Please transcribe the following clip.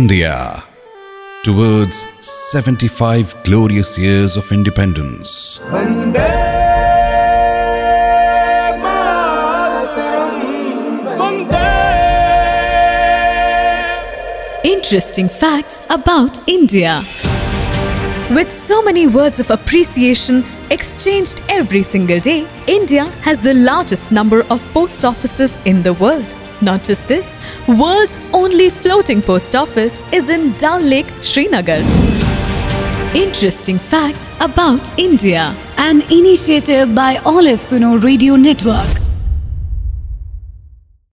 India, towards 75 glorious years of independence. Interesting facts about India. With so many words of appreciation exchanged every single day, India has the largest number of post offices in the world. Not just this, world's only floating post office is in Dal Lake, Srinagar. Interesting facts about India. An initiative by Olive Suno Radio Network.